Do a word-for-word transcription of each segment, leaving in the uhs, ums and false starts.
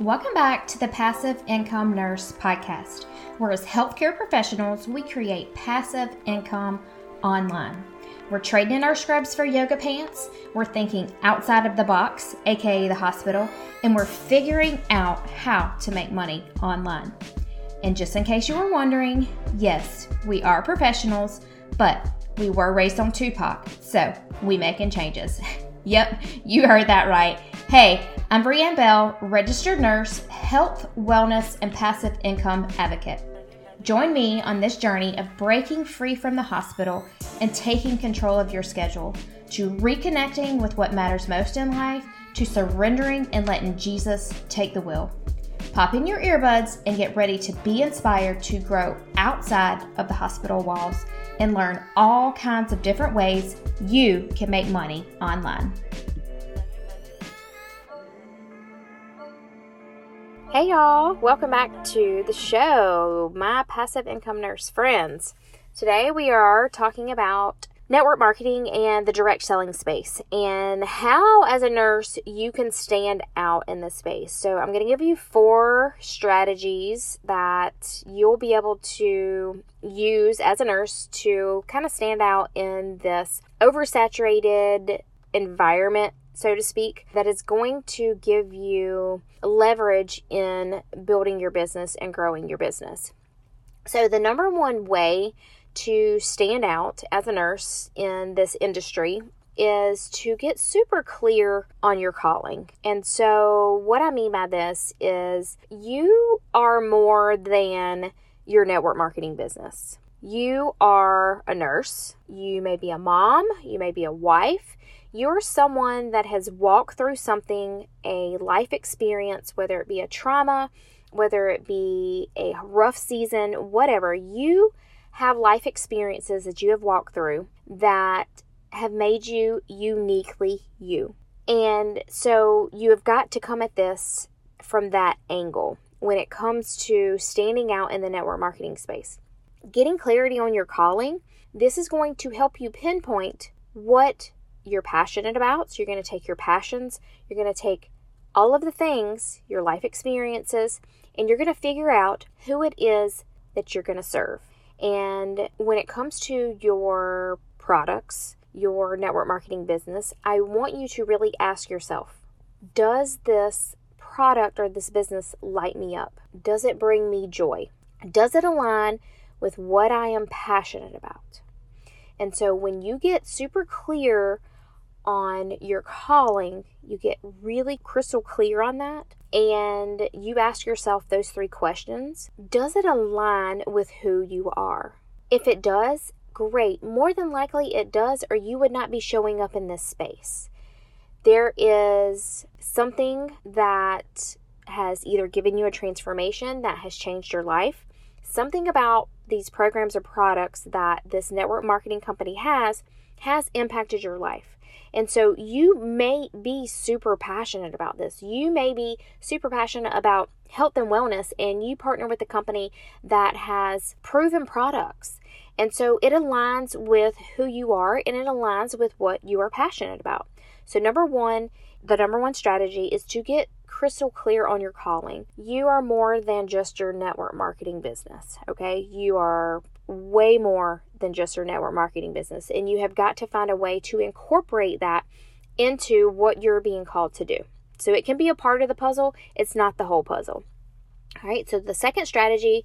Welcome back to the Passive Income Nurse Podcast, where as healthcare professionals, we create passive income online. We're trading in our scrubs for yoga pants, we're thinking outside of the box, aka the hospital, and we're figuring out how to make money online. And just in case you were wondering, yes, we are professionals, but we were raised on Tupac, so we making changes. Yep, you heard that right. Hey, I'm Brianne Bell, registered nurse, health, wellness, and passive income advocate. Join me on this journey of breaking free from the hospital and taking control of your schedule, to reconnecting with what matters most in life, to surrendering and letting Jesus take the wheel. Pop in your earbuds and get ready to be inspired to grow outside of the hospital walls and learn all kinds of different ways you can make money online. Hey y'all, welcome back to the show, my passive income nurse friends. Today we are talking about network marketing and the direct selling space and how as a nurse you can stand out in this space. So I'm going to give you four strategies that you'll be able to use as a nurse to kind of stand out in this oversaturated environment, so to speak, that is going to give you leverage in building your business and growing your business. So the number one way to stand out as a nurse in this industry is to get super clear on your calling. And so what I mean by this is you are more than your network marketing business. You are a nurse. You may be a mom. You may be a wife. You're someone that has walked through something, a life experience, whether it be a trauma, whether it be a rough season, whatever. You have life experiences that you have walked through that have made you uniquely you. And so you have got to come at this from that angle when it comes to standing out in the network marketing space. Getting clarity on your calling, this is going to help you pinpoint what you're passionate about. So you're going to take your passions, you're going to take all of the things, your life experiences, and you're going to figure out who it is that you're going to serve. And when it comes to your products, your network marketing business, I want you to really ask yourself, does this product or this business light me up? Does it bring me joy? Does it align with what I am passionate about? And so when you get super clear on your calling, you get really crystal clear on that, and you ask yourself those three questions. Does it align with who you are? If it does, great. More than likely it does, or you would not be showing up in this space. There is something that has either given you a transformation that has changed your life, something about these programs or products that this network marketing company has, has impacted your life. And so you may be super passionate about this. You may be super passionate about health and wellness, and you partner with a company that has proven products. And so it aligns with who you are, and it aligns with what you are passionate about. So number one, the number one strategy is to get crystal clear on your calling. You are more than just your network marketing business, okay? You are way more than just your network marketing business, and you have got to find a way to incorporate that into what you're being called to do. So it can be a part of the puzzle. It's not the whole puzzle. All right, so the second strategy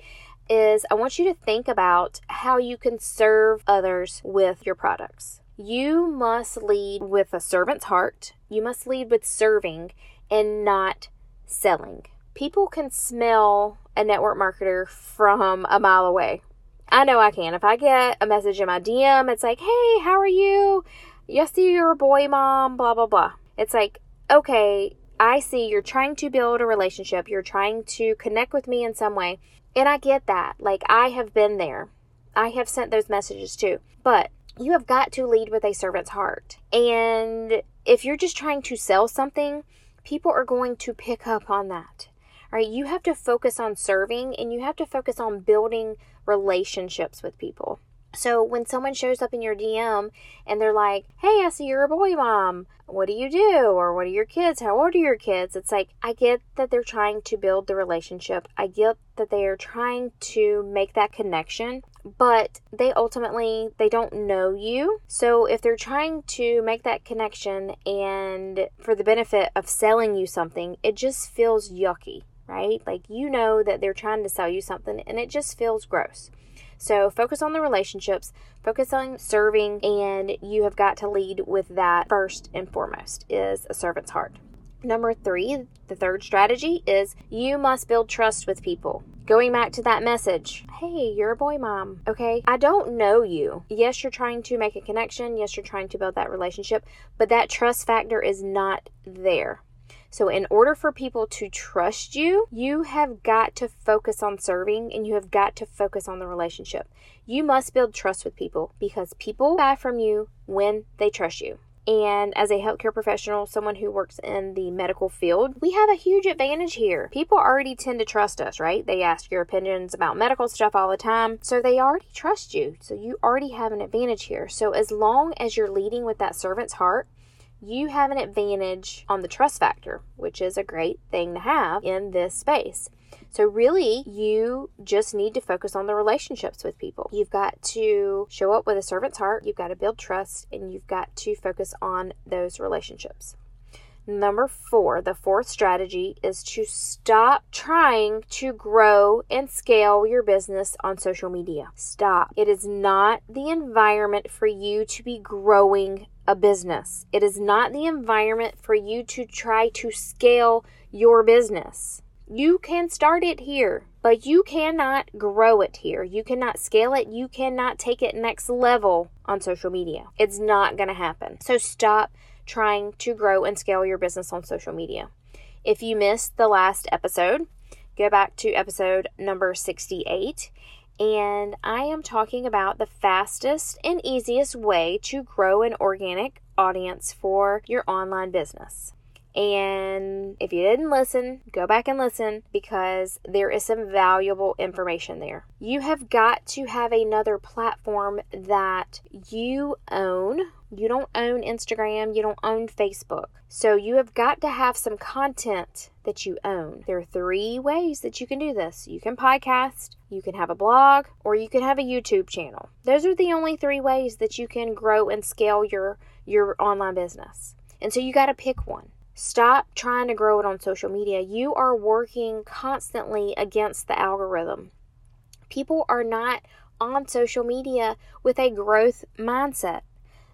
is I want you to think about how you can serve others with your products. You must lead with a servant's heart. You must lead with serving and not selling. People can smell a network marketer from a mile away. I know I can. If I get a message in my D M, it's like, hey, how are you? Yes, you're a boy mom, blah, blah, blah. It's like, okay, I see you're trying to build a relationship. You're trying to connect with me in some way. And I get that. Like, I have been there. I have sent those messages too. But you have got to lead with a servant's heart. And if you're just trying to sell something, people are going to pick up on that. All right, you have to focus on serving, and you have to focus on building relationships with people. So when someone shows up in your D M and they're like, hey, I see you're a boy mom. What do you do? Or what are your kids? How old are your kids? It's like, I get that they're trying to build the relationship. I get that they are trying to make that connection, but they ultimately, they don't know you. So if they're trying to make that connection and for the benefit of selling you something, it just feels yucky, right? Like, you know that they're trying to sell you something and it just feels gross. So focus on the relationships, focus on serving, and you have got to lead with that first and foremost is a servant's heart. Number three, the third strategy is you must build trust with people. Going back to that message, hey, you're a boy mom, okay? I don't know you. Yes, you're trying to make a connection. Yes, you're trying to build that relationship, but that trust factor is not there. So in order for people to trust you, you have got to focus on serving and you have got to focus on the relationship. You must build trust with people because people buy from you when they trust you. And as a healthcare professional, someone who works in the medical field, we have a huge advantage here. People already tend to trust us, right? They ask your opinions about medical stuff all the time. So they already trust you. So you already have an advantage here. So as long as you're leading with that servant's heart, you have an advantage on the trust factor, which is a great thing to have in this space. So really, you just need to focus on the relationships with people. You've got to show up with a servant's heart, you've got to build trust, and you've got to focus on those relationships. Number four, the fourth strategy is to stop trying to grow and scale your business on social media. Stop. It is not the environment for you to be growing a business. It is not the environment for you to try to scale your business. You can start it here, but you cannot grow it here. You cannot scale it. You cannot take it next level on social media. It's not going to happen. So stop trying to grow and scale your business on social media. If you missed the last episode, go back to episode number sixty-eight, and I am talking about the fastest and easiest way to grow an organic audience for your online business. And if you didn't listen, go back and listen because there is some valuable information there. You have got to have another platform that you own. You don't own Instagram. You don't own Facebook. So you have got to have some content that you own. There are three ways that you can do this. You can podcast, you can have a blog, or you can have a YouTube channel. Those are the only three ways that you can grow and scale your, your online business. And so you got to pick one. Stop trying to grow it on social media. You are working constantly against the algorithm. People are not on social media with a growth mindset.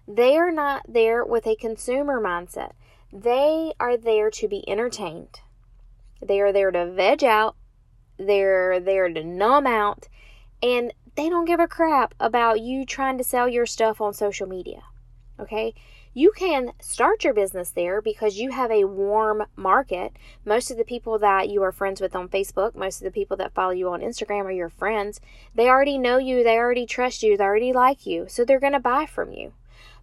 They are not there with a consumer mindset. They are there to be entertained. They are there to veg out. They're there to numb out. And they don't give a crap about you trying to sell your stuff on social media. Okay? You can start your business there because you have a warm market. Most of the people that you are friends with on Facebook, most of the people that follow you on Instagram are your friends. They already know you. They already trust you. They already like you. So they're going to buy from you.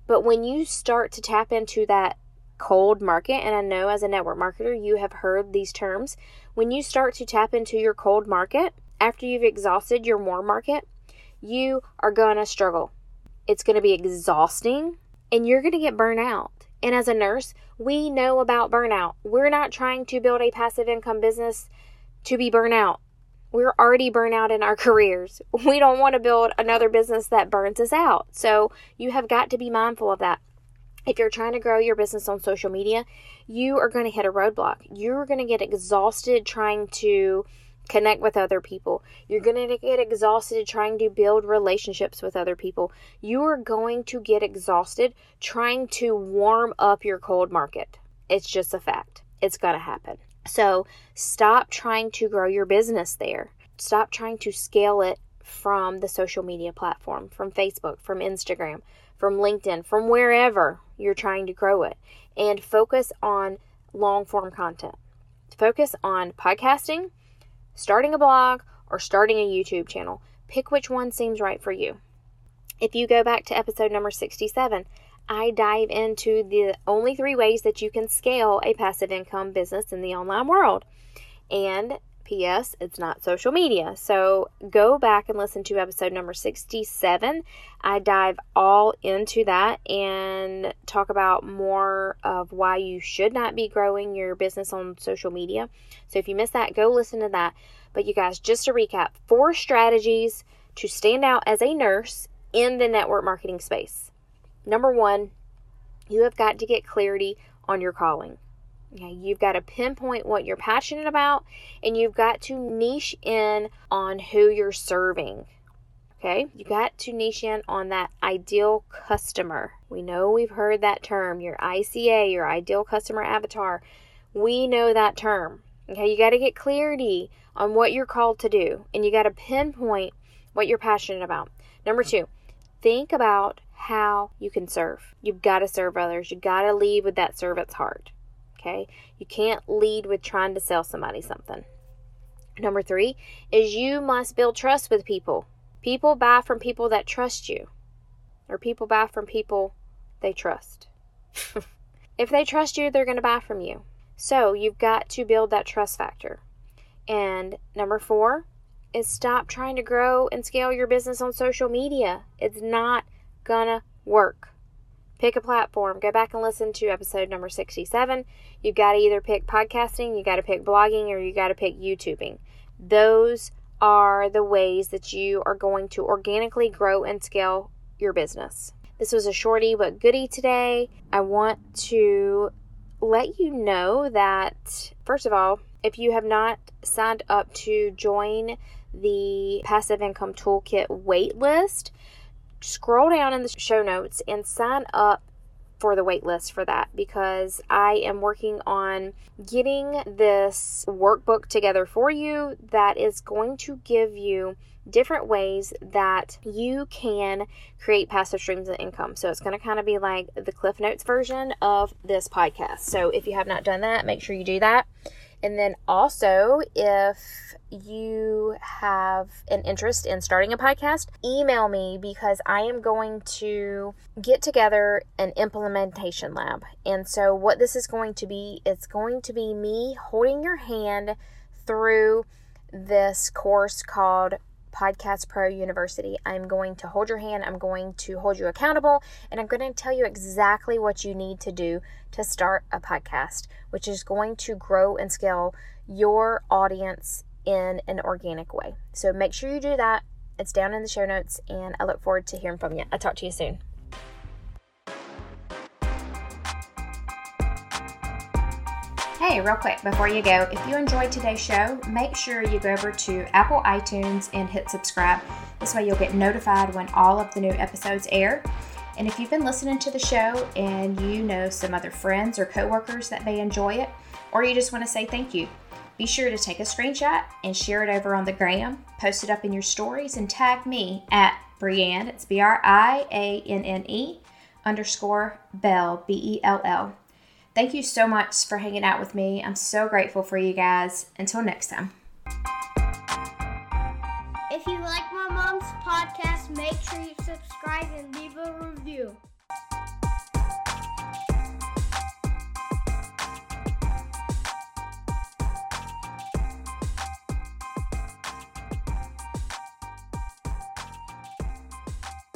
But when you start to tap into that cold market, and I know as a network marketer, you have heard these terms. When you start to tap into your cold market, after you've exhausted your warm market, you are going to struggle. It's going to be exhausting. And you're going to get burnt out. And as a nurse, we know about burnout. We're not trying to build a passive income business to be burnt out. We're already burnt out in our careers. We don't want to build another business that burns us out. So you have got to be mindful of that. If you're trying to grow your business on social media, you are going to hit a roadblock. You're going to get exhausted trying to connect with other people. You're going to get exhausted trying to build relationships with other people. You are going to get exhausted trying to warm up your cold market. It's just a fact. It's going to happen. So stop trying to grow your business there. Stop trying to scale it from the social media platform, from Facebook, from Instagram, from LinkedIn, from wherever you're trying to grow it. And focus on long-form content. Focus on podcasting, starting a blog, or starting a YouTube channel. Pick which one seems right for you. If you go back to episode number sixty-seven, I dive into the only three ways that you can scale a passive income business in the online world. And P S It's not social media. So go back and listen to episode number sixty-seven. I dive all into that and talk about more of why you should not be growing your business on social media. So if you missed that, go listen to that. But you guys, just to recap, four strategies to stand out as a nurse in the network marketing space. Number one, you have got to get clarity on your calling. Okay, you've got to pinpoint what you're passionate about, and you've got to niche in on who you're serving. Okay, you got to niche in on that ideal customer. We know we've heard that term, your I C A, your ideal customer avatar. We know that term. Okay, you got to get clarity on what you're called to do, and you got to pinpoint what you're passionate about. Number two, think about how you can serve. You've got to serve others. You've got to lead with that servant's heart. Okay, you can't lead with trying to sell somebody something. Number three is you must build trust with people. People buy from people that trust you, or people buy from people they trust. If they trust you, they're going to buy from you. So you've got to build that trust factor. And number four is stop trying to grow and scale your business on social media. It's not gonna work. Pick a platform. Go back and listen to episode number sixty-seven. You've got to either pick podcasting, you got to pick blogging, or you got to pick YouTubing. Those are the ways that you are going to organically grow and scale your business. This was a shorty but goodie today. I want to let you know that, first of all, if you have not signed up to join the Passive Income Toolkit waitlist, scroll down in the show notes and sign up for the wait list for that, because I am working on getting this workbook together for you that is going to give you different ways that you can create passive streams of income. So it's going to kind of be like the Cliff Notes version of this podcast. So if you have not done that, make sure you do that. And then also, if you have an interest in starting a podcast, email me, because I am going to get together an implementation lab. And so what this is going to be, it's going to be me holding your hand through this course called Podcast Pro University. I'm going to hold your hand, I'm going to hold you accountable, and I'm going to tell you exactly what you need to do to start a podcast, which is going to grow and scale your audience in an organic way. So make sure you do that. It's down in the show notes, and I look forward to hearing from you. I'll talk to you soon. Hey, real quick before you go, if you enjoyed today's show, make sure you go over to Apple iTunes and hit subscribe. This way you'll get notified when all of the new episodes air. And if you've been listening to the show and you know some other friends or coworkers that may enjoy it, or you just want to say thank you, be sure to take a screenshot and share it over on the gram, post it up in your stories, and tag me at Brianne, it's B R I A N N E underscore Bell, B E L L. Thank you so much for hanging out with me. I'm so grateful for you guys. Until next time. If you like my mom's podcast, make sure you subscribe and leave a review.